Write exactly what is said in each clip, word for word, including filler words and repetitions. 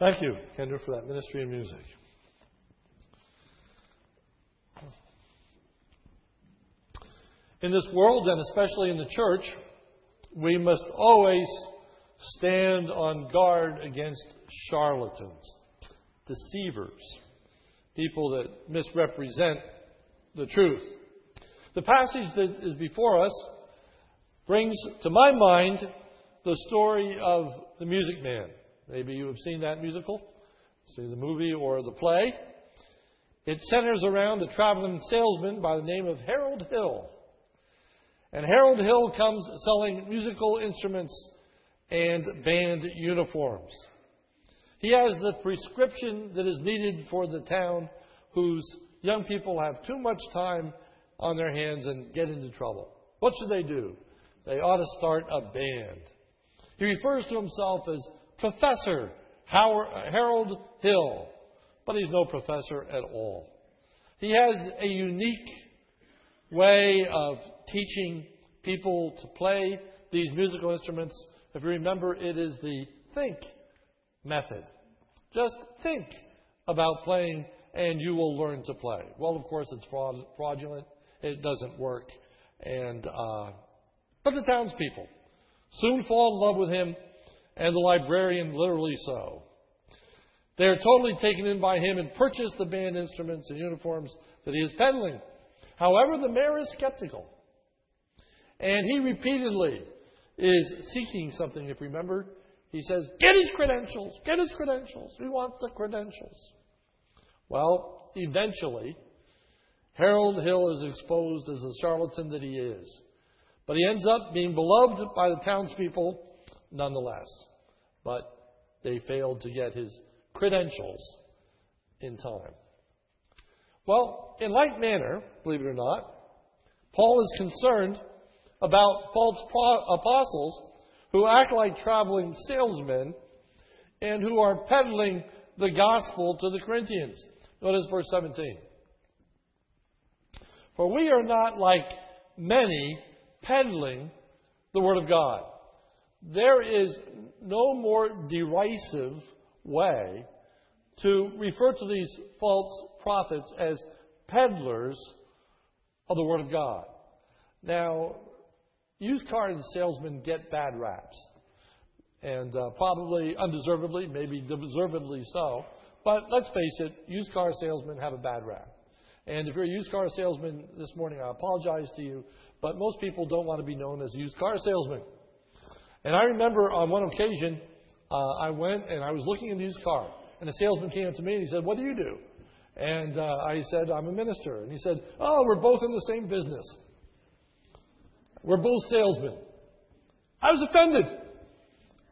Thank you, Kendra, for that ministry and music. In this world, and especially in the church, we must always stand on guard against charlatans, deceivers, people that misrepresent the truth. The passage that is before us brings to my mind the story of the Music Man. Maybe you have seen that musical, see the movie or the play. It centers around a traveling salesman by the name of Harold Hill. And Harold Hill comes selling musical instruments and band uniforms. He has the prescription that is needed for the town whose young people have too much time on their hands and get into trouble. What should they do? They ought to start a band. He refers to himself as Professor Harold Hill, but he's no professor at all. He has a unique way of teaching people to play these musical instruments. If you remember, it is the think method. Just think about playing and you will learn to play. Well, of course, it's fraud- fraudulent. It doesn't work. And uh, but the townspeople soon fall in love with him, and the librarian literally so. They are totally taken in by him and purchase the band instruments and uniforms that he is peddling. However, the mayor is skeptical. And he repeatedly is seeking something, if you remember. He says, get his credentials, get his credentials. We want the credentials. Well, eventually, Harold Hill is exposed as the charlatan that he is. But he ends up being beloved by the townspeople nonetheless. But they failed to get his credentials in time. Well, in like manner, believe it or not, Paul is concerned about false apostles who act like traveling salesmen and who are peddling the gospel to the Corinthians. Notice verse seventeen. For we are not like many peddling the word of God. There is no more derisive way to refer to these false prophets as peddlers of the word of God. Now, used car salesmen get bad raps, and uh, probably undeservedly, maybe deservedly so. But let's face it, used car salesmen have a bad rap. And if you're a used car salesman this morning, I apologize to you, but most people don't want to be known as used car salesmen. And I remember on one occasion, uh, I went and I was looking at a used car, and a salesman came up to me and he said, what do you do? And uh, I said, I'm a minister. And he said, oh, we're both in the same business. We're both salesmen. I was offended.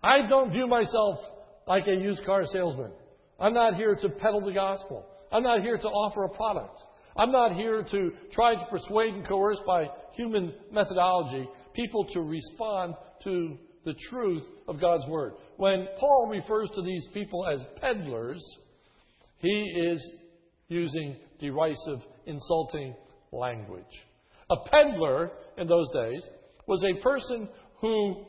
I don't view myself like a used car salesman. I'm not here to peddle the gospel. I'm not here to offer a product. I'm not here to try to persuade and coerce by human methodology people to respond to the truth of God's word. When Paul refers to these people as peddlers, he is using derisive, insulting language. A peddler in those days was a person who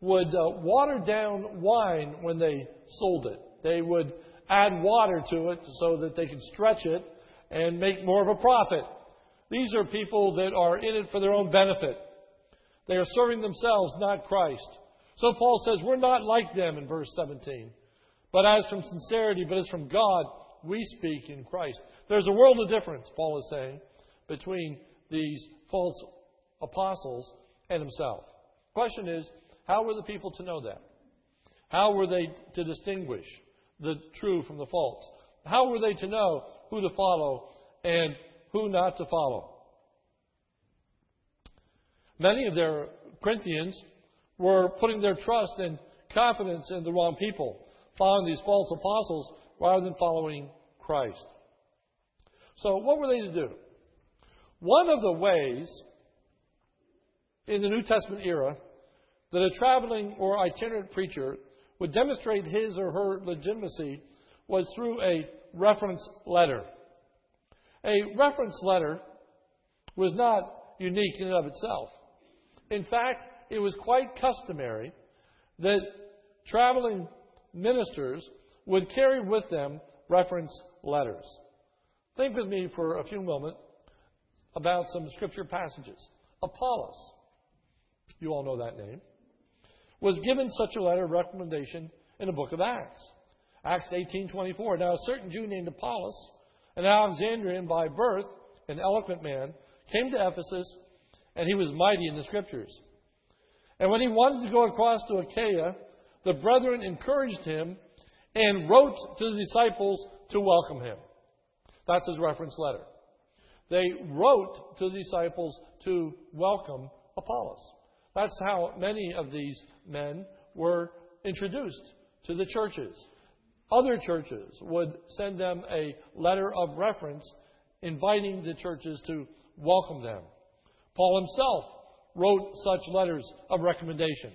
would uh, water down wine when they sold it. They would add water to it so that they could stretch it and make more of a profit. These are people that are in it for their own benefit. They are serving themselves, not Christ. So Paul says, we're not like them in verse seventeen. But as from sincerity, but as from God, we speak in Christ. There's a world of difference, Paul is saying, between these false apostles and himself. Question is, how were the people to know that? How were they to distinguish the true from the false? How were they to know who to follow and who not to follow? Many of their Corinthians were putting their trust and confidence in the wrong people, following these false apostles rather than following Christ. So what were they to do? One of the ways in the New Testament era that a traveling or itinerant preacher would demonstrate his or her legitimacy was through a reference letter. A reference letter was not unique in and of itself. In fact, it was quite customary that traveling ministers would carry with them reference letters. Think with me for a few moments about some scripture passages. Apollos, you all know that name, was given such a letter of recommendation in the book of Acts. Acts eighteen twenty-four. Now a certain Jew named Apollos, an Alexandrian by birth, an eloquent man, came to Ephesus, and he was mighty in the Scriptures. And when he wanted to go across to Achaia, the brethren encouraged him and wrote to the disciples to welcome him. That's his reference letter. They wrote to the disciples to welcome Apollos. That's how many of these men were introduced to the churches. Other churches would send them a letter of reference inviting the churches to welcome them. Paul himself wrote such letters of recommendation.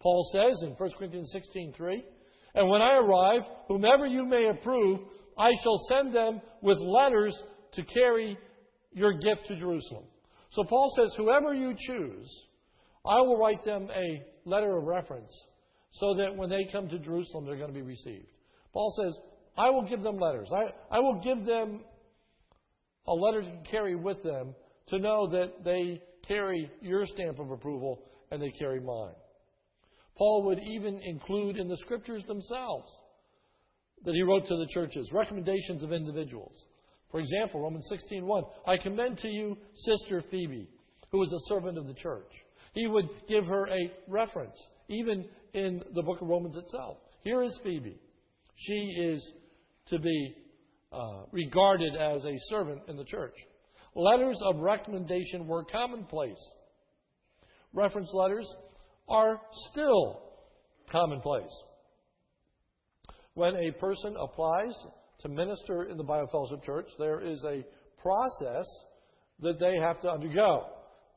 Paul says in First Corinthians sixteen three, and when I arrive, whomever you may approve, I shall send them with letters to carry your gift to Jerusalem. So Paul says, whoever you choose, I will write them a letter of reference so that when they come to Jerusalem, they're going to be received. Paul says, I will give them letters. I, I will give them a letter to carry with them to know that they carry your stamp of approval and they carry mine. Paul would even include in the scriptures themselves that he wrote to the churches, recommendations of individuals. For example, Romans sixteen one, I commend to you Sister Phoebe, who is a servant of the church. He would give her a reference, even in the book of Romans itself. Here is Phoebe. She is to be uh, regarded as a servant in the church. Letters of recommendation were commonplace. Reference letters are still commonplace. When a person applies to minister in the Biofellowship Church, there is a process that they have to undergo.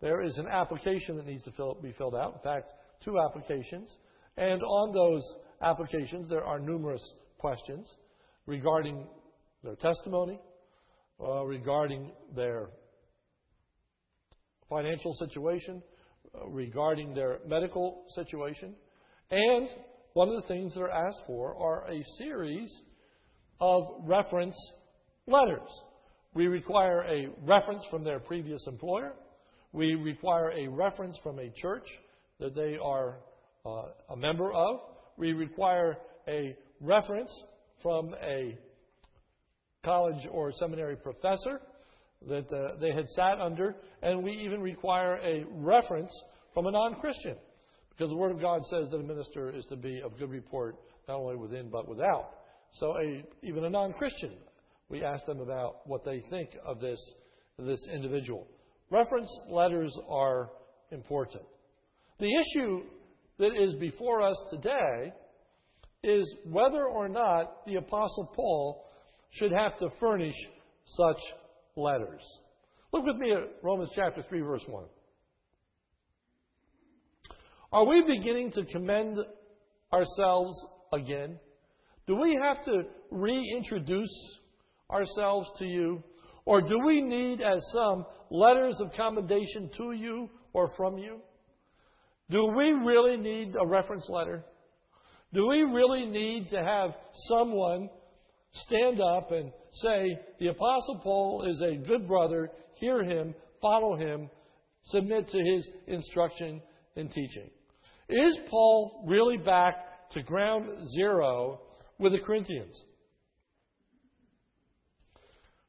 There is an application that needs to fill, be filled out. In fact, two applications. And on those applications, there are numerous questions regarding their testimony, uh, regarding their financial situation, uh, regarding their medical situation, and one of the things that are asked for are a series of reference letters. We require a reference from their previous employer. We require a reference from a church that they are uh, a member of. We require a reference from a college or seminary professor that uh, they had sat under. And we even require a reference from a non-Christian. Because the Word of God says that a minister is to be of good report, not only within but without. So a, even a non-Christian, we ask them about what they think of this, this individual. Reference letters are important. The issue that is before us today is whether or not the Apostle Paul should have to furnish such letters. Look with me at Romans chapter three, verse one. Are we beginning to commend ourselves again? Do we have to reintroduce ourselves to you? Or do we need, as some, letters of commendation to you or from you? Do we really need a reference letter? Do we really need to have someone stand up and say, the Apostle Paul is a good brother, hear him, follow him, submit to his instruction and teaching? Is Paul really back to ground zero with the Corinthians?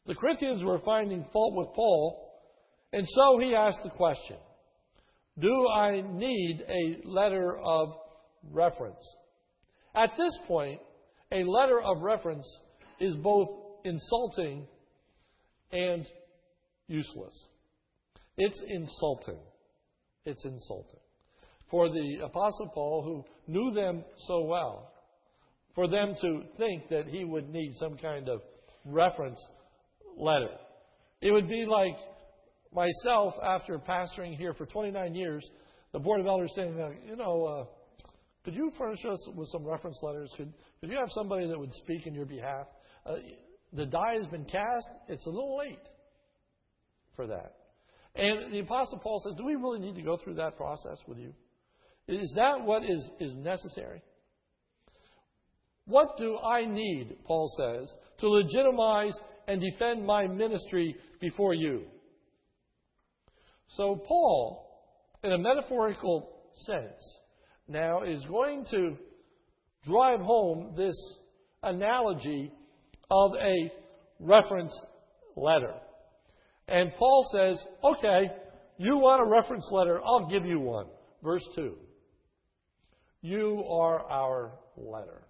The Corinthians were finding fault with Paul, and so he asked the question, do I need a letter of reference? At this point, a letter of reference is both insulting and useless. It's insulting. It's insulting. For the Apostle Paul, who knew them so well, for them to think that he would need some kind of reference letter. It would be like myself after pastoring here for twenty-nine years, the Board of Elders saying, you know, uh, could you furnish us with some reference letters? Could, could you have somebody that would speak in your behalf? Uh, the die has been cast. It's a little late for that. And the Apostle Paul says, do we really need to go through that process with you? Is that what is, is necessary? What do I need, Paul says, to legitimize and defend my ministry before you? So Paul, in a metaphorical sense, now is going to drive home this analogy of a reference letter. And Paul says, okay, you want a reference letter, I'll give you one. Verse two. You are our letter.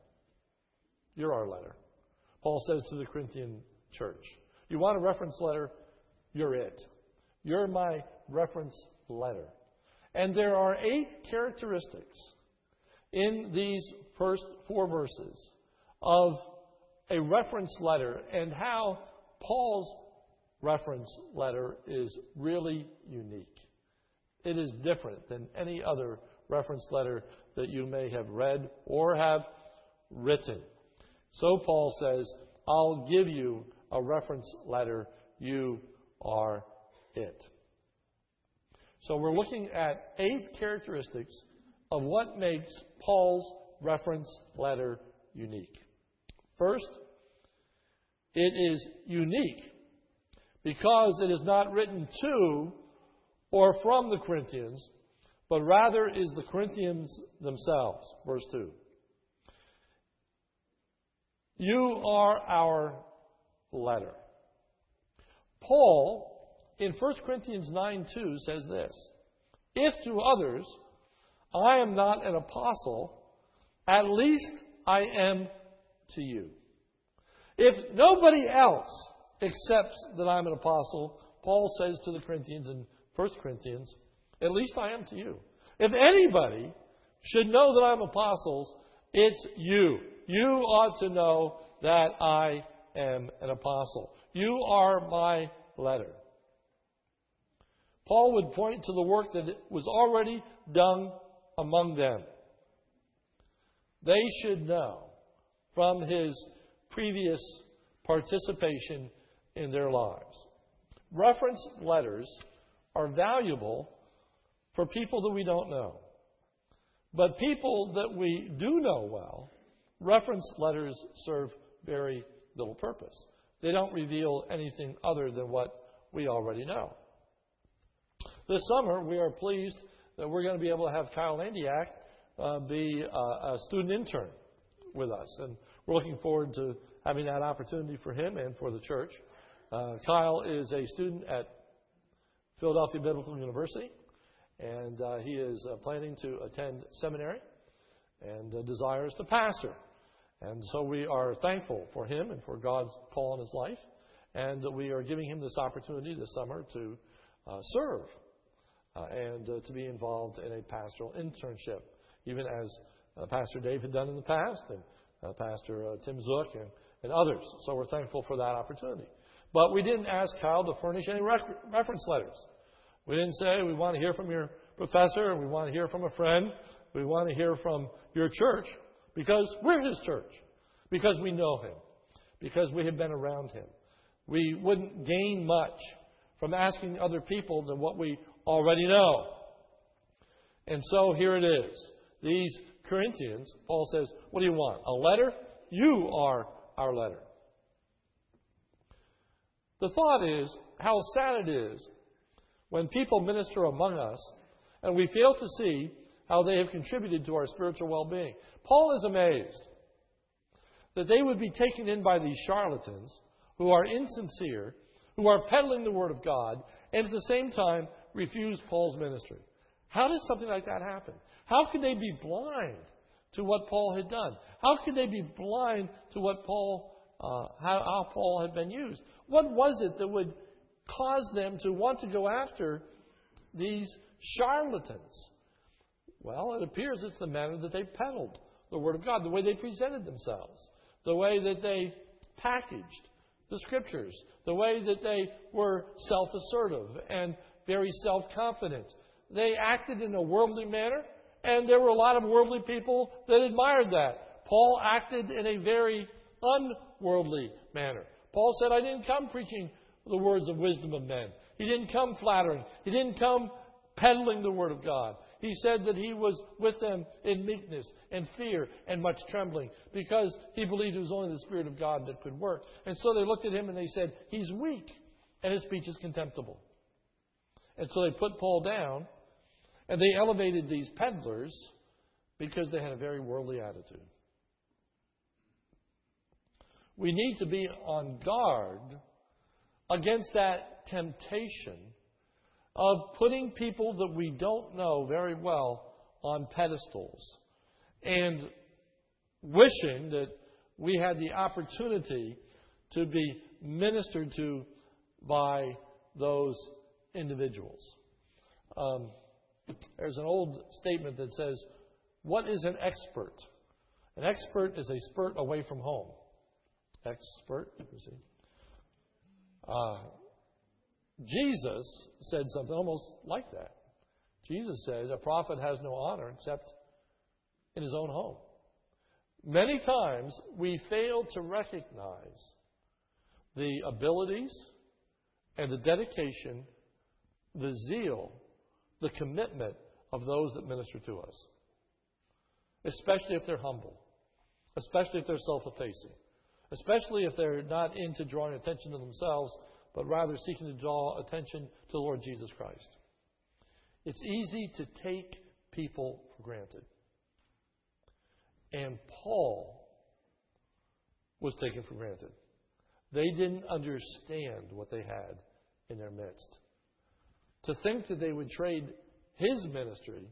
You're our letter. Paul says to the Corinthian church, you want a reference letter? You're it. You're my reference letter. And there are eight characteristics in these first four verses of a reference letter and how Paul's reference letter is really unique. It is different than any other reference letter that you may have read or have written. So Paul says, I'll give you a reference letter. You are it. So we're looking at eight characteristics of what makes Paul's reference letter unique. First, it is unique because it is not written to or from the Corinthians, but rather is the Corinthians themselves. Verse two. You are our letter. Paul, in First Corinthians nine two, says this, if to others I am not an apostle, at least I am to you. If nobody else accepts that I'm an apostle, Paul says to the Corinthians in First Corinthians, at least I am to you. If anybody should know that I'm apostles, it's you. You ought to know that I am an apostle. You are my letter. Paul would point to the work that was already done among them. They should know from his previous participation in their lives. Reference letters are valuable for people that we don't know. But people that we do know well, reference letters serve very little purpose. They don't reveal anything other than what we already know. This summer, we are pleased that we're going to be able to have Kyle Landiak uh, be uh, a student intern with us. And we're looking forward to having that opportunity for him and for the church. Uh, Kyle is a student at Philadelphia Biblical University, and uh, he is uh, planning to attend seminary and uh, desires to pastor. And so we are thankful for him and for God's call on his life. And we are giving him this opportunity this summer to uh, serve uh, and uh, to be involved in a pastoral internship, even as uh, Pastor Dave had done in the past and uh, Pastor uh, Tim Zook and, and others. So we're thankful for that opportunity. But we didn't ask Kyle to furnish any rec- reference letters. We didn't say we want to hear from your professor and we want to hear from a friend. We want to hear from your church because we're his church, because we know him, because we have been around him. We wouldn't gain much from asking other people than what we already know. And so here it is. These Corinthians, Paul says, what do you want? A letter? You are our letter. The thought is how sad it is when people minister among us and we fail to see how they have contributed to our spiritual well-being. Paul is amazed that they would be taken in by these charlatans who are insincere, who are peddling the Word of God, and at the same time refuse Paul's ministry. How did something like that happen? How could they be blind to what Paul had done? How could they be blind to what Paul, uh, how, how Paul had been used? What was it that would cause them to want to go after these charlatans? Well, it appears it's the manner that they peddled the Word of God, the way they presented themselves, the way that they packaged the Scriptures, the way that they were self-assertive and very self-confident. They acted in a worldly manner, and there were a lot of worldly people that admired that. Paul acted in a very unworldly manner. Paul said, I didn't come preaching the words of wisdom of men. He didn't come flattering. He didn't come peddling the Word of God. He said that he was with them in meekness and fear and much trembling, because he believed it was only the Spirit of God that could work. And so they looked at him and they said, he's weak and his speech is contemptible. And so they put Paul down and they elevated these peddlers because they had a very worldly attitude. We need to be on guard against that temptation of putting people that we don't know very well on pedestals and wishing that we had the opportunity to be ministered to by those individuals. Um, there's an old statement that says, what is an expert? An expert is a spurt away from home. Expert. Uh, Jesus said something almost like that. Jesus said, a prophet has no honor except in his own home. Many times we fail to recognize the abilities and the dedication, the zeal, the commitment of those that minister to us. Especially if they're humble. Especially if they're self-effacing. Especially if they're not into drawing attention to themselves, but rather seeking to draw attention to the Lord Jesus Christ. It's easy to take people for granted. And Paul was taken for granted. They didn't understand what they had in their midst. To think that they would trade his ministry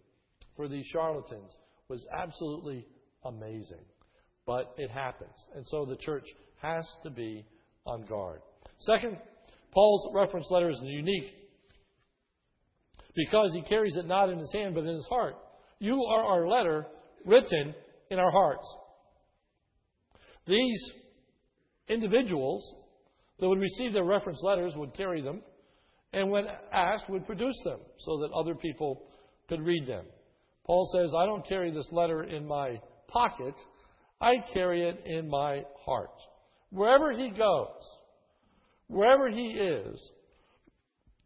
for these charlatans was absolutely amazing. But it happens. And so the church has to be on guard. Second, Paul's reference letter is unique because he carries it not in his hand but in his heart. You are our letter written in our hearts. These individuals that would receive their reference letters would carry them and when asked would produce them so that other people could read them. Paul says, I don't carry this letter in my pocket. I carry it in my heart. Wherever he goes, wherever he is,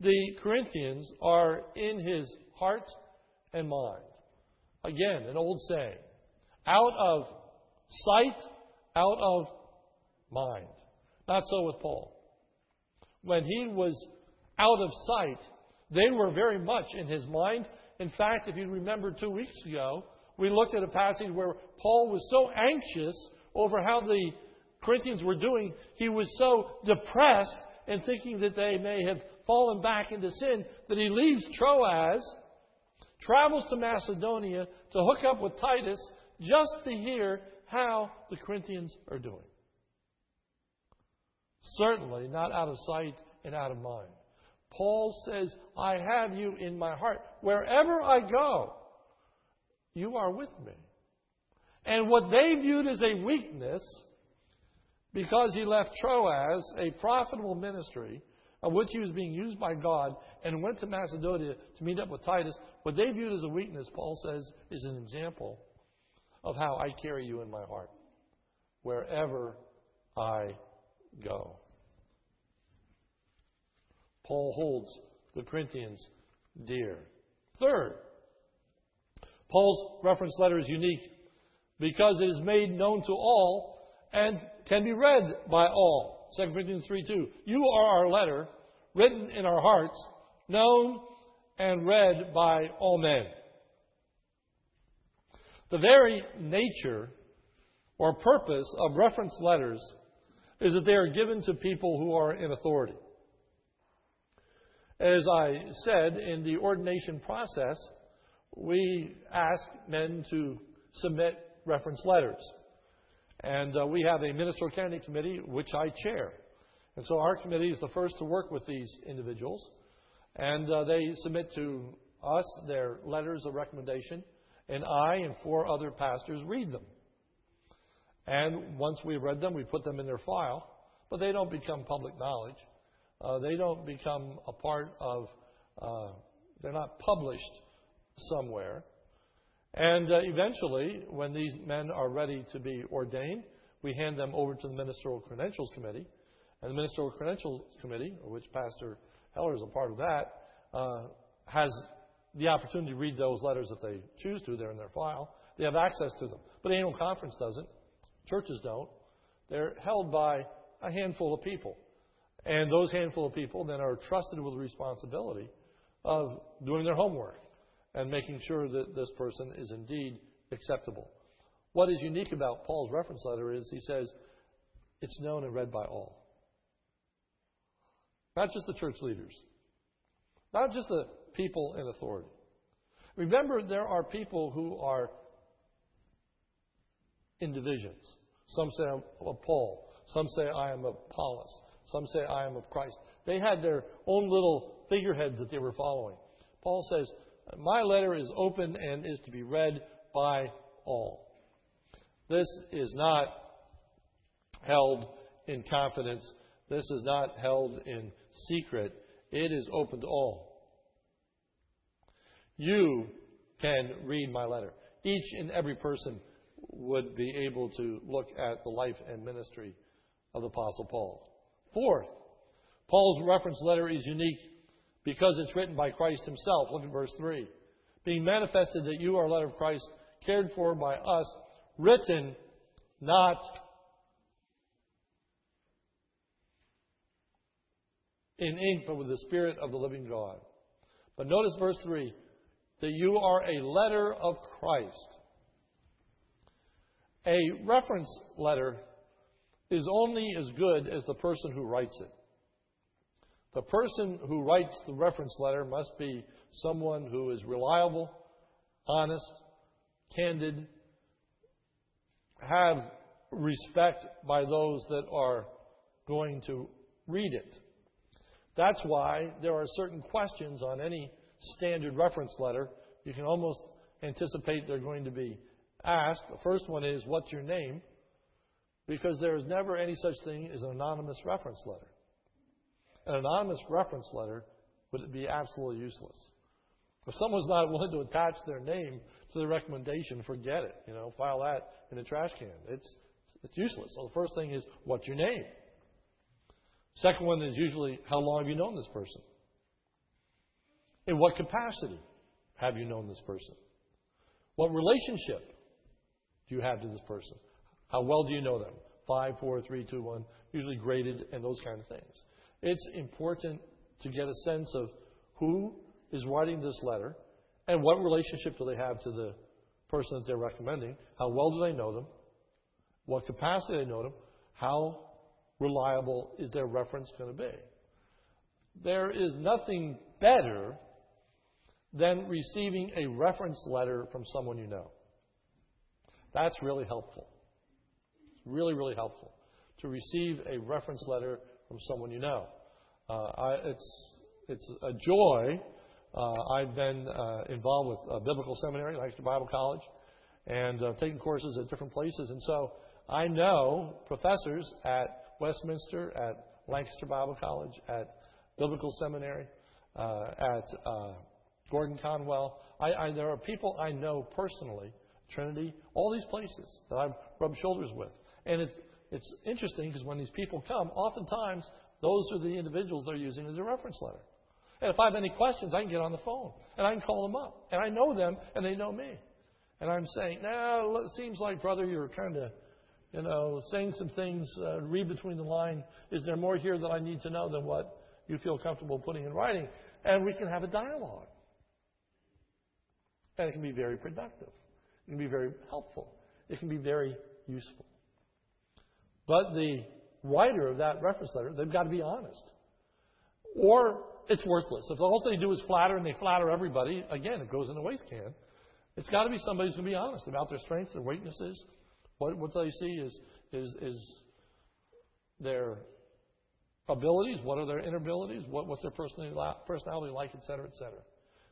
the Corinthians are in his heart and mind. Again, an old saying, out of sight, out of mind. Not so with Paul. When he was out of sight, they were very much in his mind. In fact, if you remember two weeks ago, we looked at a passage where Paul was so anxious over how the Corinthians were doing, he was so depressed and thinking that they may have fallen back into sin that he leaves Troas, travels to Macedonia to hook up with Titus just to hear how the Corinthians are doing. Certainly not out of sight and out of mind. Paul says, I have you in my heart. Wherever I go, you are with me. And what they viewed as a weakness, because he left Troas, a profitable ministry of which he was being used by God, and went to Macedonia to meet up with Titus, what they viewed as a weakness, Paul says, is an example of how I carry you in my heart, wherever I go. Paul holds the Corinthians dear. Third, Paul's reference letter is unique because it is made known to all and can be read by all. Second Corinthians three two. You are our letter, written in our hearts, known and read by all men. The very nature or purpose of reference letters is that they are given to people who are in authority. As I said, in the ordination process, we ask men to submit reference letters. And uh, we have a ministerial candidate committee, which I chair. And so our committee is the first to work with these individuals. And uh, they submit to us their letters of recommendation. And I and four other pastors read them. And once we read them, we put them in their file. But they don't become public knowledge. Uh, they don't become a part of, uh, they're not published somewhere. And uh, eventually, when these men are ready to be ordained, we hand them over to the Ministerial Credentials Committee. And the Ministerial Credentials Committee, which Pastor Heller is a part of that, uh, has the opportunity to read those letters if they choose to. They're in their file. They have access to them. But annual conference doesn't. Churches don't. They're held by a handful of people. And those handful of people then are trusted with the responsibility of doing their homework and making sure that this person is indeed acceptable. What is unique about Paul's reference letter is he says, it's known and read by all. Not just the church leaders. Not just the people in authority. Remember, there are people who are in divisions. Some say, I'm of Paul. Some say, I am of Apollos. Some say, I am of Christ. They had their own little figureheads that they were following. Paul says, my letter is open and is to be read by all. This is not held in confidence. This is not held in secret. It is open to all. You can read my letter. Each and every person would be able to look at the life and ministry of the Apostle Paul. Fourth, Paul's reference letter is unique because it's written by Christ himself. Look at verse three. Being manifested that you are a letter of Christ, cared for by us, written not in ink, but with the Spirit of the living God. But notice verse three, that you are a letter of Christ. A reference letter is only as good as the person who writes it. The person who writes the reference letter must be someone who is reliable, honest, candid, have respect by those that are going to read it. That's why there are certain questions on any standard reference letter. You can almost anticipate they're going to be asked. The first one is, what's your name? Because there is never any such thing as an anonymous reference letter. An anonymous reference letter would be absolutely useless. If someone's not willing to attach their name to the recommendation, forget it. You know, file that in a trash can. It's it's useless. So the first thing is, what's your name? Second one is usually, how long have you known this person? In what capacity have you known this person? What relationship do you have to this person? How well do you know them? Five, four, three, two, one, usually graded and those kind of things. It's important to get a sense of who is writing this letter and what relationship do they have to the person that they're recommending. How well do they know them? What capacity do they know them? How reliable is their reference going to be? There is nothing better than receiving a reference letter from someone you know. That's really helpful. Really, really helpful to receive a reference letter from someone you know. Uh, I, it's it's a joy. Uh, I've been uh, involved with uh, Biblical Seminary, Lancaster Bible College, and uh, taking courses at different places. And so I know professors at Westminster, at Lancaster Bible College, at Biblical Seminary, uh, at uh, Gordon-Conwell. I, I, there are people I know personally, Trinity, all these places that I've rubbed shoulders with. And it's, it's interesting because when these people come, oftentimes those are the individuals they're using as a reference letter. And if I have any questions, I can get on the phone and I can call them up. And I know them and they know me. And I'm saying, no, it seems like, brother, you're kind of, you know, saying some things, uh, read between the lines. Is there more here that I need to know than what you feel comfortable putting in writing? And we can have a dialogue. And it can be very productive. It can be very helpful. It can be very useful. But the writer of that reference letter, they've got to be honest. Or it's worthless. If all they do is flatter and they flatter everybody, again, it goes in the waste can. It's got to be somebody who's going to be honest about their strengths, their weaknesses. What, what they see is, is, is their abilities. What are their inabilities? What, what's their personality like, et cetera, et cetera.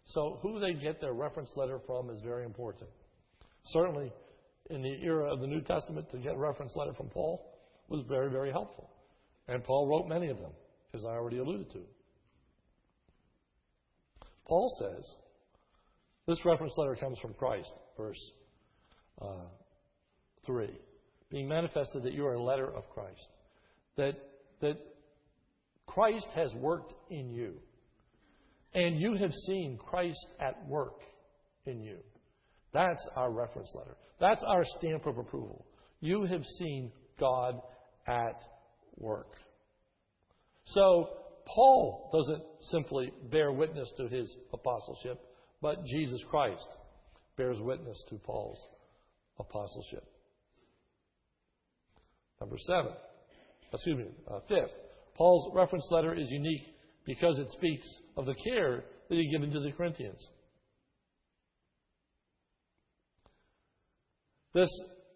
So who they get their reference letter from is very important. Certainly, in the era of the New Testament, to get a reference letter from Paul was very, very helpful. And Paul wrote many of them, as I already alluded to. Paul says, this reference letter comes from Christ, verse uh, three, being manifested that you are a letter of Christ, that that Christ has worked in you. and you have seen Christ at work in you. That's our reference letter. That's our stamp of approval. You have seen God at work. So Paul doesn't simply bear witness to his apostleship, but Jesus Christ bears witness to Paul's apostleship. Number seven, excuse me, uh, fifth, Paul's reference letter is unique because it speaks of the care that he given to the Corinthians. This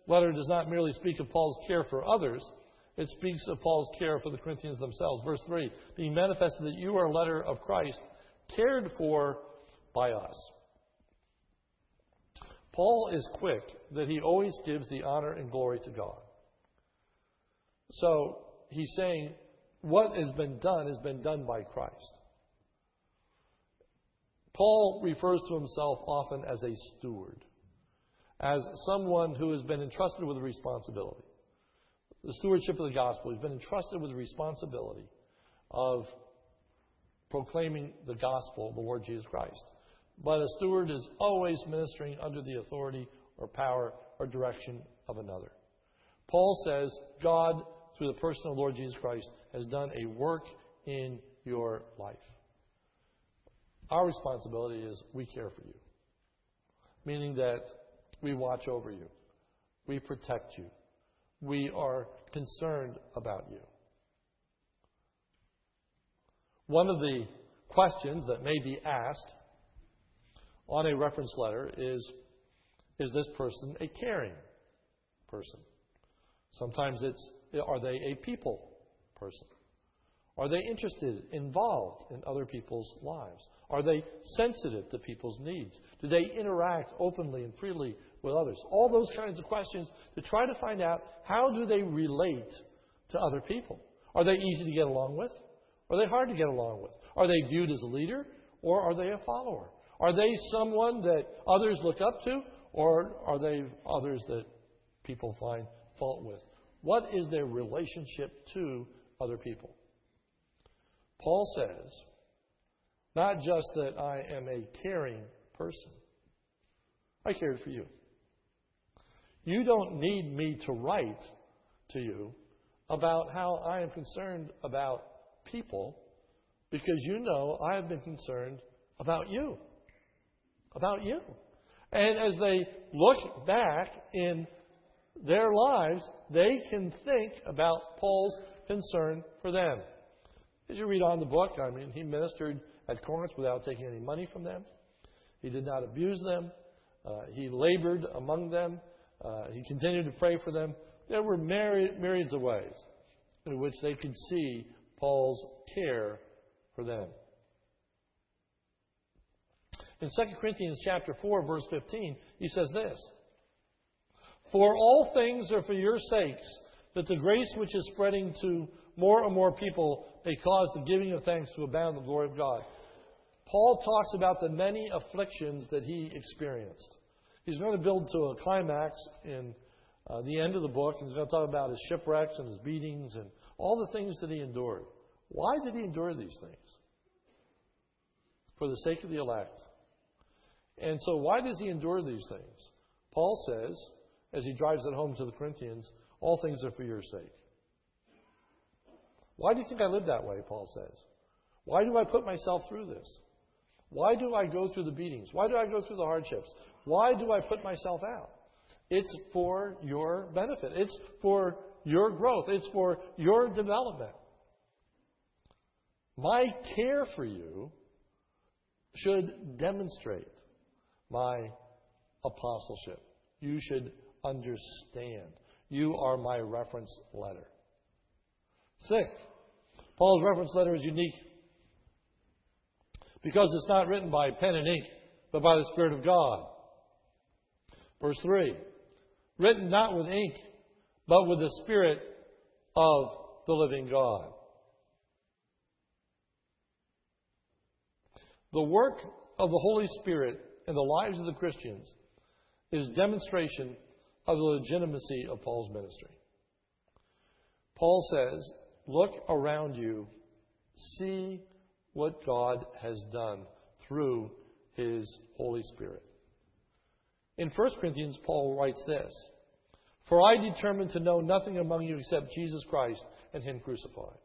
letter does not merely speak of Paul's care for others. It speaks of Paul's care for the Corinthians themselves. Verse three, being manifested that you are a letter of Christ, cared for by us. Paul is quick that he always gives the honor and glory to God. So he's saying what has been done has been done by Christ. Paul refers to himself often as a steward, as someone who has been entrusted with a responsibility. The stewardship of the gospel. He's been entrusted with the responsibility of proclaiming the gospel of the Lord Jesus Christ. But a steward is always ministering under the authority or power or direction of another. Paul says, God, through the person of the Lord Jesus Christ, has done a work in your life. Our responsibility is we care for you, meaning that we watch over you, we protect you, we are concerned about you. One of the questions that may be asked on a reference letter is, is this person a caring person? Sometimes it's, are they a people person? Are they interested, involved in other people's lives? Are they sensitive to people's needs? Do they interact openly and freely with others? All those kinds of questions to try to find out how do they relate to other people. Are they easy to get along with? Are they hard to get along with? Are they viewed as a leader or are they a follower? Are they someone that others look up to or are they others that people find fault with? What is their relationship to other people? Paul says, not just that I am a caring person. I cared for you. You don't need me to write to you about how I am concerned about people because you know I have been concerned about you. About you. And as they look back in their lives, they can think about Paul's concern for them. As you read on the book, I mean, he ministered at Corinth without taking any money from them. He did not abuse them. Uh, he labored among them. Uh, he continued to pray for them. There were myriad, myriads of ways in which they could see Paul's care for them. In Second Corinthians chapter four, verse fifteen, he says this, for all things are for your sakes, that the grace which is spreading to more and more people may cause the giving of thanks to abound in the glory of God. Paul talks about the many afflictions that he experienced. He's going to build to a climax in uh, the end of the book. And he's going to talk about his shipwrecks and his beatings and all the things that he endured. Why did he endure these things? For the sake of the elect. And so why does he endure these things? Paul says, as he drives it home to the Corinthians, all things are for your sake. Why do you think I live that way, Paul says? Why do I put myself through this? Why do I go through the beatings? Why do I go through the hardships? Why do I put myself out? It's for your benefit. It's for your growth. It's for your development. My care for you should demonstrate my apostleship. You should understand. You are my reference letter. Sixth, Paul's reference letter is unique because it's not written by pen and ink, but by the Spirit of God. Verse three, written not with ink, but with the Spirit of the living God. The work of the Holy Spirit in the lives of the Christians is demonstration of the legitimacy of Paul's ministry. Paul says, look around you, see what God has done through His Holy Spirit. In First Corinthians, Paul writes this, "For I determined to know nothing among you except Jesus Christ and Him crucified."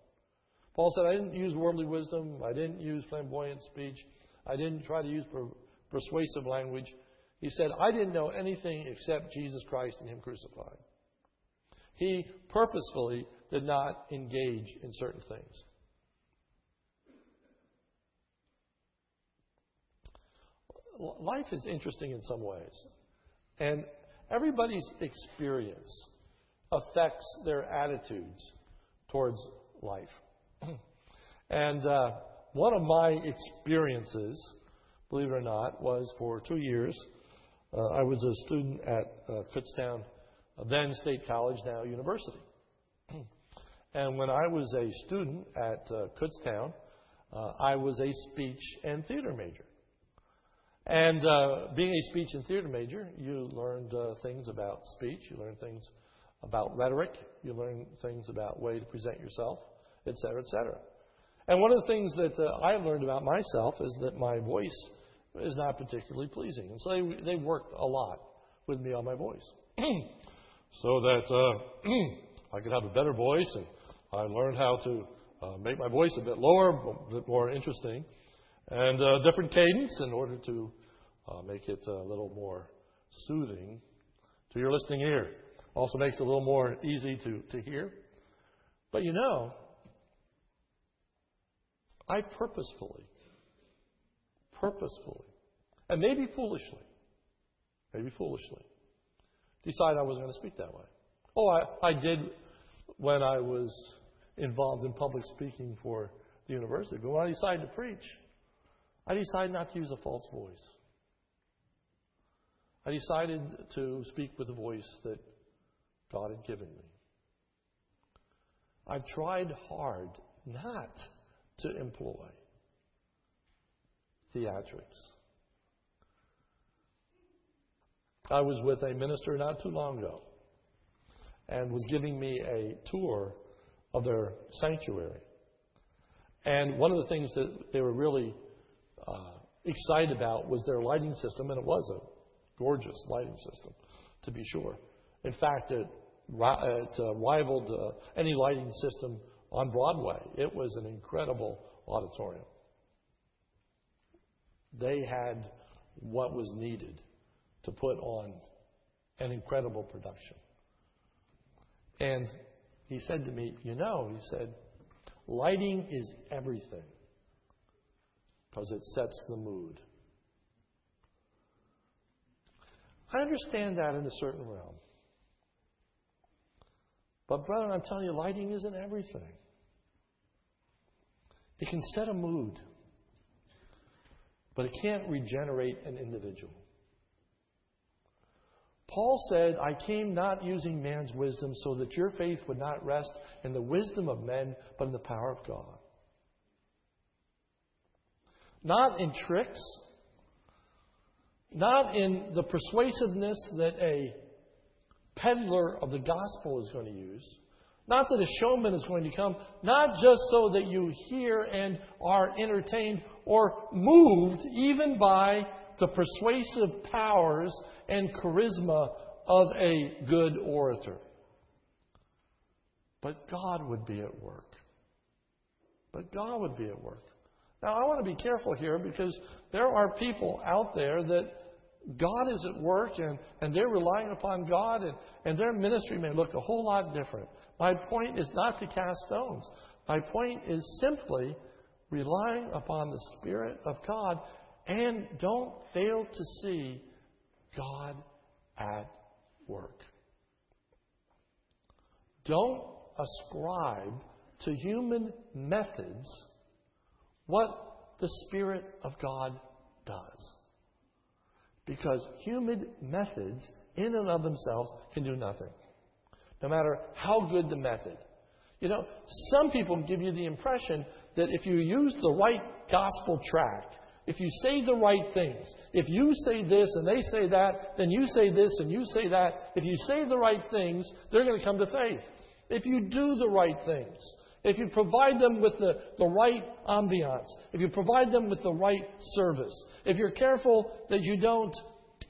Paul said, I didn't use worldly wisdom. I didn't use flamboyant speech. I didn't try to use per- persuasive language. He said, I didn't know anything except Jesus Christ and Him crucified. He purposefully did not engage in certain things. Life is interesting in some ways. And everybody's experience affects their attitudes towards life. And uh, one of my experiences, believe it or not, was for two years. Uh, I was a student at uh, Kutztown, then State College, now University. And when I was a student at uh, Kutztown, uh, I was a speech and theater major. And uh, being a speech and theater major, you learned uh, things about speech. You learned things about rhetoric. You learned things about way to present yourself, et cetera, et cetera. And one of the things that uh, I learned about myself is that my voice is not particularly pleasing. And so they, they worked a lot with me on my voice so that uh, I could have a better voice. And I learned how to uh, make my voice a bit lower, a bit more interesting, and a uh, different cadence in order to uh, make it a little more soothing to your listening ear. Also makes it a little more easy to, to hear. But you know, I purposefully, purposefully, and maybe foolishly, maybe foolishly, decided I wasn't going to speak that way. Oh, I, I did when I was involved in public speaking for the university. But when I decided to preach, I decided not to use a false voice. I decided to speak with the voice that God had given me. I've tried hard not to employ theatrics. I was with a minister not too long ago and was giving me a tour of their sanctuary. And one of the things that they were really uh, excited about was their lighting system, and it was a gorgeous lighting system, to be sure. In fact, it, it uh, rivaled uh, any lighting system on Broadway. It was an incredible auditorium. They had what was needed to put on an incredible production. And he said to me, you know, he said, lighting is everything because it sets the mood. I understand that in a certain realm. But brother, I'm telling you, lighting isn't everything. It can set a mood, but it can't regenerate an individual. Paul said, I came not using man's wisdom so that your faith would not rest in the wisdom of men, but in the power of God. Not in tricks, not in the persuasiveness that a peddler of the gospel is going to use. Not that a showman is going to come. Not just so that you hear and are entertained or moved even by the persuasive powers and charisma of a good orator. But God would be at work. But God would be at work. Now I want to be careful here because there are people out there that God is at work, and, and they're relying upon God, and, and their ministry may look a whole lot different. My point is not to cast stones. My point is simply relying upon the Spirit of God, and don't fail to see God at work. Don't ascribe to human methods what the Spirit of God does. Because human methods, in and of themselves, can do nothing. No matter how good the method. You know, some people give you the impression that if you use the right gospel tract, if you say the right things, if you say this and they say that, then you say this and you say that, if you say the right things, they're going to come to faith. If you do the right things, If you provide them with the, the right ambiance, if you provide them with the right service, if you're careful that you don't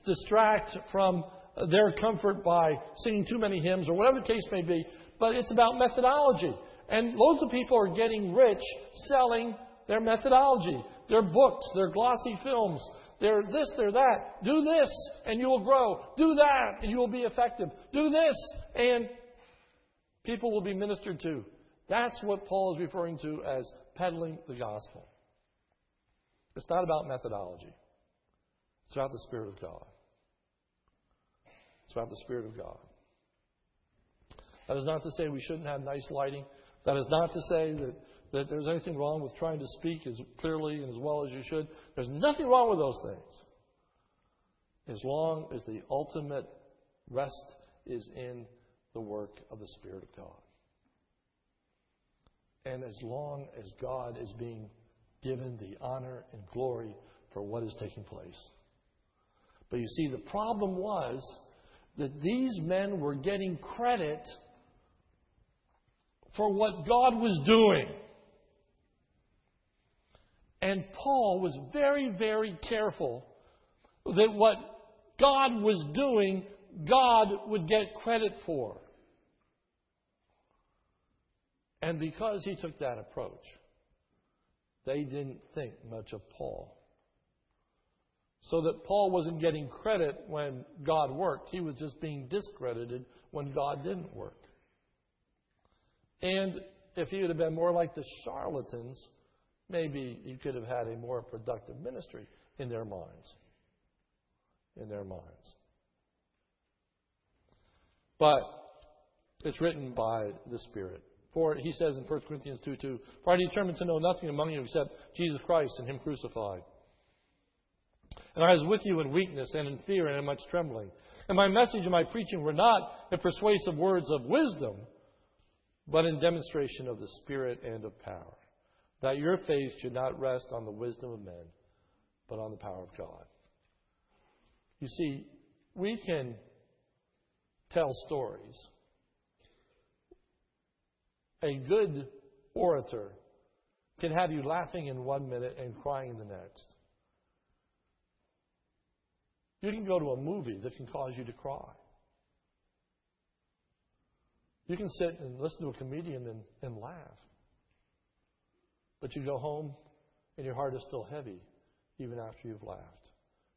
distract from their comfort by singing too many hymns or whatever the case may be, but it's about methodology. And loads of people are getting rich selling their methodology, their books, their glossy films, their this, their that. Do this and you will grow. Do that and you will be effective. Do this and people will be ministered to. That's what Paul is referring to as peddling the gospel. It's not about methodology. It's about the Spirit of God. It's about the Spirit of God. That is not to say we shouldn't have nice lighting. That is not to say that, that there's anything wrong with trying to speak as clearly and as well as you should. There's nothing wrong with those things, as long as the ultimate rest is in the work of the Spirit of God. And as long as God is being given the honor and glory for what is taking place. But you see, the problem was that these men were getting credit for what God was doing. And Paul was very, very careful that what God was doing, God would get credit for. And because he took that approach, they didn't think much of Paul. So that Paul wasn't getting credit when God worked. He was just being discredited when God didn't work. And if he would have been more like the charlatans, maybe he could have had a more productive ministry in their minds. In their minds. But it's written by the Spirit. For he says in First Corinthians two two, for I determined to know nothing among you except Jesus Christ and him crucified. And I was with you in weakness and in fear and in much trembling. And my message and my preaching were not in persuasive words of wisdom, but in demonstration of the Spirit and of power, that your faith should not rest on the wisdom of men, but on the power of God. You see, we can tell stories. A good orator can have you laughing in one minute and crying the next. You can go to a movie that can cause you to cry. You can sit and listen to a comedian and, and laugh. But you go home and your heart is still heavy even after you've laughed.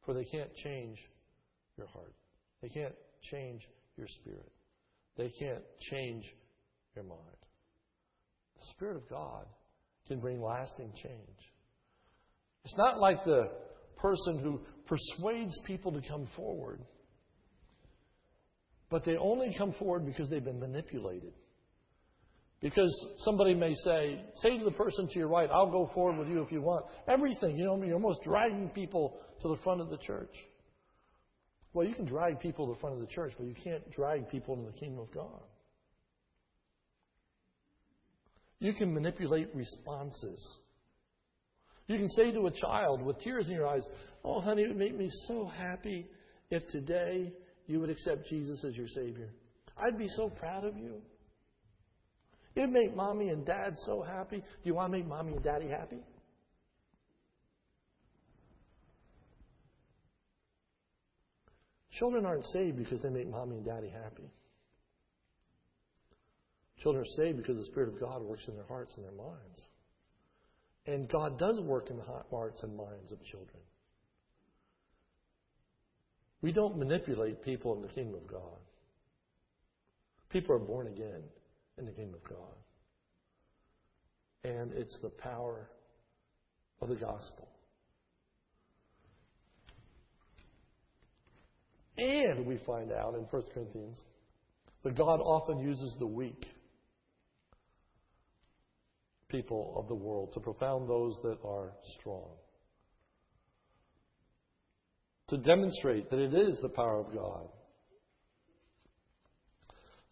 For they can't change your heart. They can't change your spirit. They can't change your mind. The Spirit of God can bring lasting change. It's not like the person who persuades people to come forward, but they only come forward because they've been manipulated. Because somebody may say, say to the person to your right, I'll go forward with you if you want. Everything, you know, you're almost dragging people to the front of the church. Well, you can drag people to the front of the church, but you can't drag people into the kingdom of God. You can manipulate responses. You can say to a child with tears in your eyes, oh, honey, it would make me so happy if today you would accept Jesus as your Savior. I'd be so proud of you. It would make Mommy and Dad so happy. Do you want to make Mommy and Daddy happy? Children aren't saved because they make Mommy and Daddy happy. Children are saved because the Spirit of God works in their hearts and their minds. And God does work in the hearts and minds of children. We don't manipulate people in the kingdom of God. People are born again in the kingdom of God. And it's the power of the gospel. And we find out in First Corinthians that God often uses the weak people of the world to confound those that are strong, to demonstrate that it is the power of God.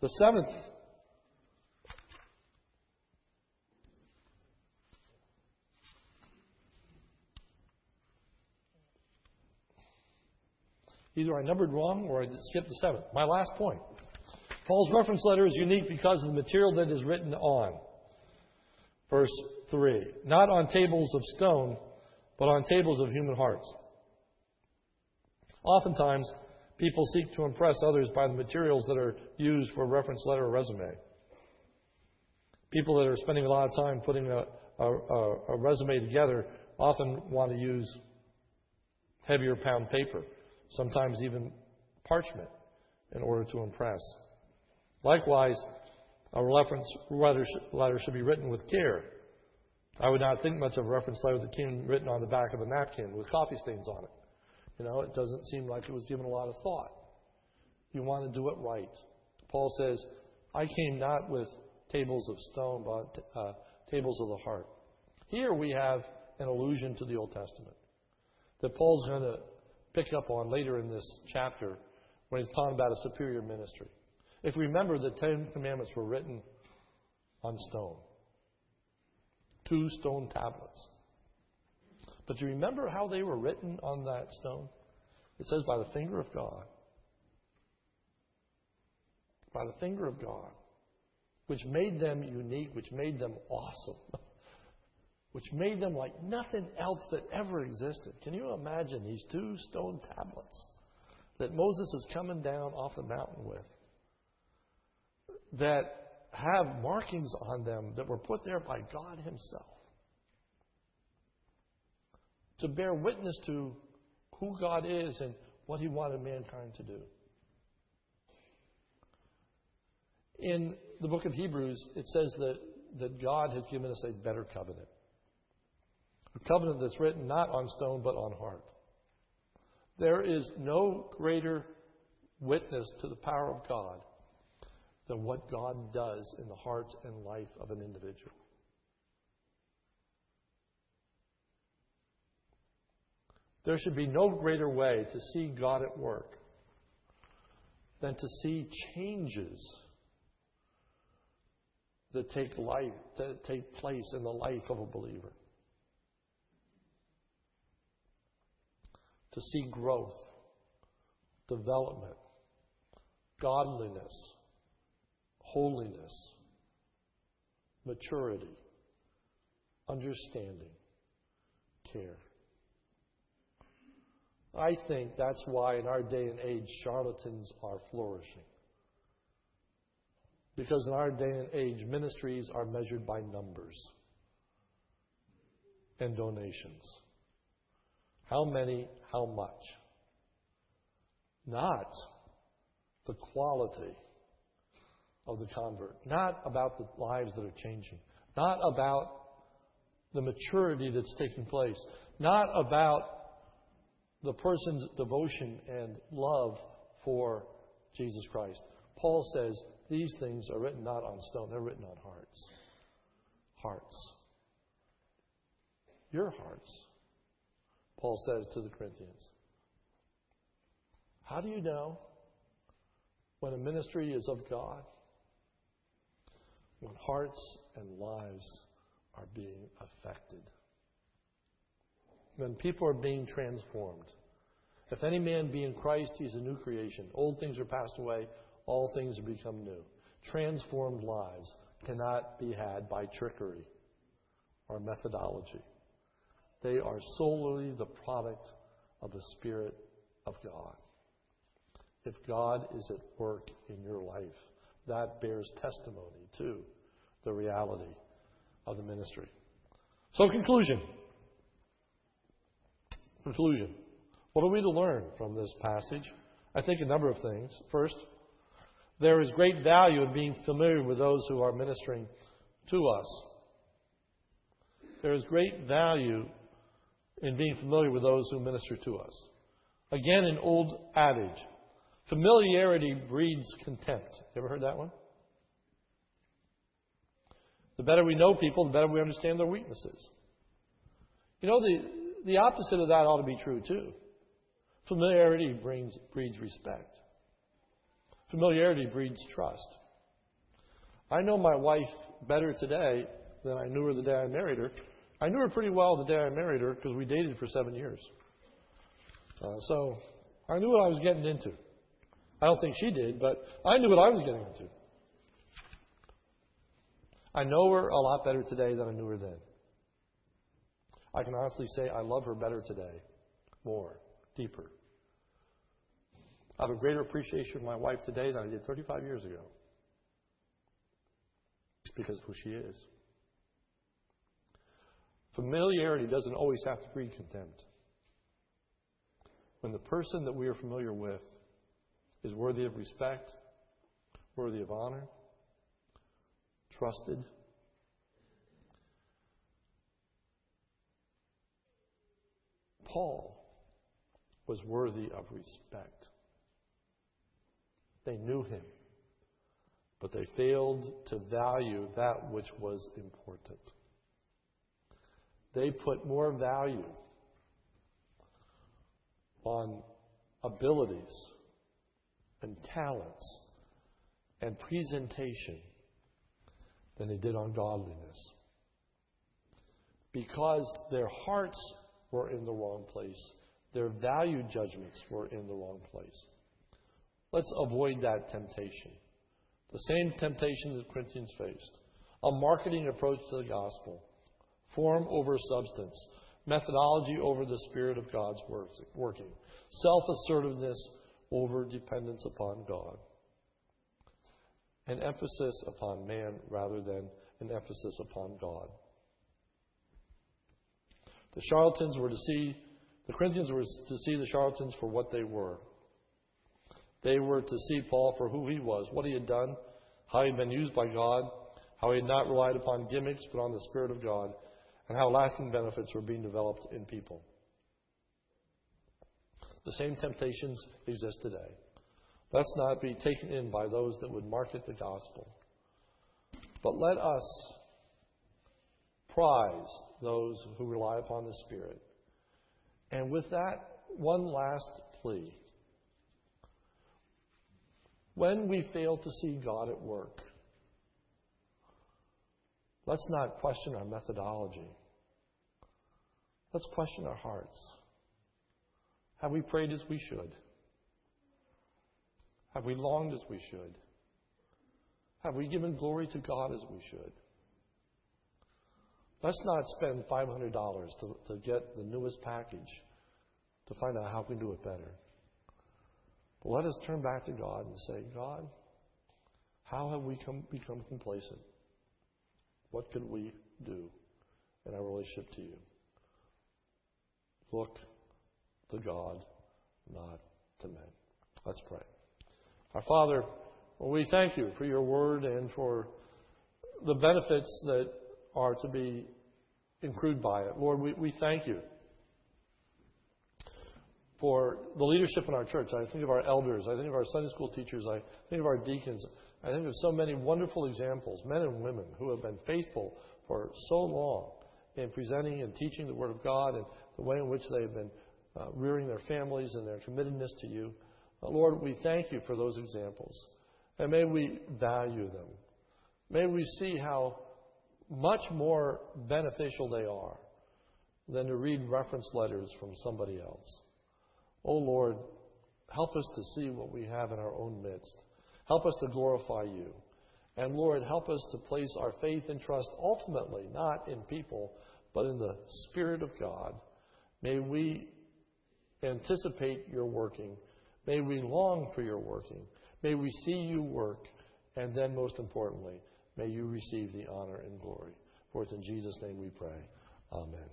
The seventh either I numbered wrong or I skipped the seventh. My last point. Paul's reference letter is unique because of the material that is written on. Verse three. Not on tables of stone, but on tables of human hearts. Oftentimes, people seek to impress others by the materials that are used for a reference letter or resume. People that are spending a lot of time putting a, a, a resume together often want to use heavier pound paper, sometimes even parchment, in order to impress. Likewise, a reference letter, letter should be written with care. I would not think much of a reference letter that came written on the back of a napkin with coffee stains on it. You know, it doesn't seem like it was given a lot of thought. You want to do it right. Paul says, I came not with tables of stone, but uh, tables of the heart. Here we have an allusion to the Old Testament that Paul's going to pick up on later in this chapter when he's talking about a superior ministry. If we remember, the Ten Commandments were written on stone. Two stone tablets. But do you remember how they were written on that stone? It says by the finger of God. By the finger of God. Which made them unique, which made them awesome. Which made them like nothing else that ever existed. Can you imagine these two stone tablets that Moses is coming down off the mountain with? That have markings on them that were put there by God himself. To bear witness to who God is and what he wanted mankind to do. In the book of Hebrews, it says that, that God has given us a better covenant. A covenant that's written not on stone but on heart. There is no greater witness to the power of God than what God does in the heart and life of an individual. There should be no greater way to see God at work than to see changes that take life, that take place in the life of a believer. To see growth, development, godliness, holiness, maturity, understanding, care. I think that's why in our day and age charlatans are flourishing. Because in our day and age ministries are measured by numbers and donations. How many, how much? Not the quality of the convert. Not about the lives that are changing. Not about the maturity that's taking place. Not about the person's devotion and love for Jesus Christ. Paul says these things are written not on stone, they're written on hearts. Hearts. Your hearts, Paul says to the Corinthians. How do you know when a ministry is of God? When hearts and lives are being affected. When people are being transformed. If any man be in Christ, he's a new creation. Old things are passed away. All things have become new. Transformed lives cannot be had by trickery or methodology. They are solely the product of the Spirit of God. If God is at work in your life, that bears testimony to the reality of the ministry. So, conclusion. Conclusion. What are we to learn from this passage? I think a number of things. First, there is great value in being familiar with those who are ministering to us. There is great value in being familiar with those who minister to us. Again, an old adage. Familiarity breeds contempt. You ever heard that one? The better we know people, the better we understand their weaknesses. You know, the The opposite of that ought to be true, too. Familiarity brings, breeds respect. Familiarity breeds trust. I know my wife better today than I knew her the day I married her. I knew her pretty well the day I married her because we dated for seven years. Uh, so I knew what I was getting into. I don't think she did, but I knew what I was getting into. I know her a lot better today than I knew her then. I can honestly say I love her better today, more, deeper. I have a greater appreciation of my wife today than I did thirty-five years ago. It's because of who she is. Familiarity doesn't always have to breed contempt. When the person that we are familiar with is worthy of respect, worthy of honor, trusted, Paul was worthy of respect. They knew him, but they failed to value that which was important. They put more value on abilities and talents and presentation than they did on godliness, because their hearts were in the wrong place. Their value judgments were in the wrong place. Let's avoid that temptation. The same temptation that Corinthians faced. A marketing approach to the gospel. Form over substance. Methodology over the spirit of God's working. Self-assertiveness over dependence upon God. An emphasis upon man rather than an emphasis upon God. The charlatans were to see, the Corinthians were to see the charlatans for what they were. They were to see Paul for who he was, what he had done, how he had been used by God, how he had not relied upon gimmicks but on the Spirit of God, and how lasting benefits were being developed in people. The same temptations exist today. Let's not be taken in by those that would market the gospel, but let us prize those who rely upon the Spirit. And with that, one last plea. When we fail to see God at work, let's not question our methodology. Let's question our hearts. Have we prayed as we should? Have we longed as we should? Have we given glory to God as we should? Let's not spend five hundred dollars to, to get the newest package to find out how we can do it better. But let us turn back to God and say, God, how have we come, become complacent? What could we do in our relationship to you? Look to God, not to men. Let's pray. Our Father, we thank you for your word and for the benefits that are to be accrued by it. Lord, we, we thank you for the leadership in our church. I think of our elders. I think of our Sunday school teachers. I think of our deacons. I think of so many wonderful examples, men and women, who have been faithful for so long in presenting and teaching the Word of God and the way in which they have been uh, rearing their families and their committedness to you. Uh, Lord, we thank you for those examples. And may we value them. May we see how much more beneficial they are than to read reference letters from somebody else. Oh, Lord, help us to see what we have in our own midst. Help us to glorify you. And, Lord, help us to place our faith and trust ultimately not in people, but in the Spirit of God. May we anticipate your working. May we long for your working. May we see you work. And then, most importantly, may you receive the honor and glory. For it's in Jesus' name we pray. Amen.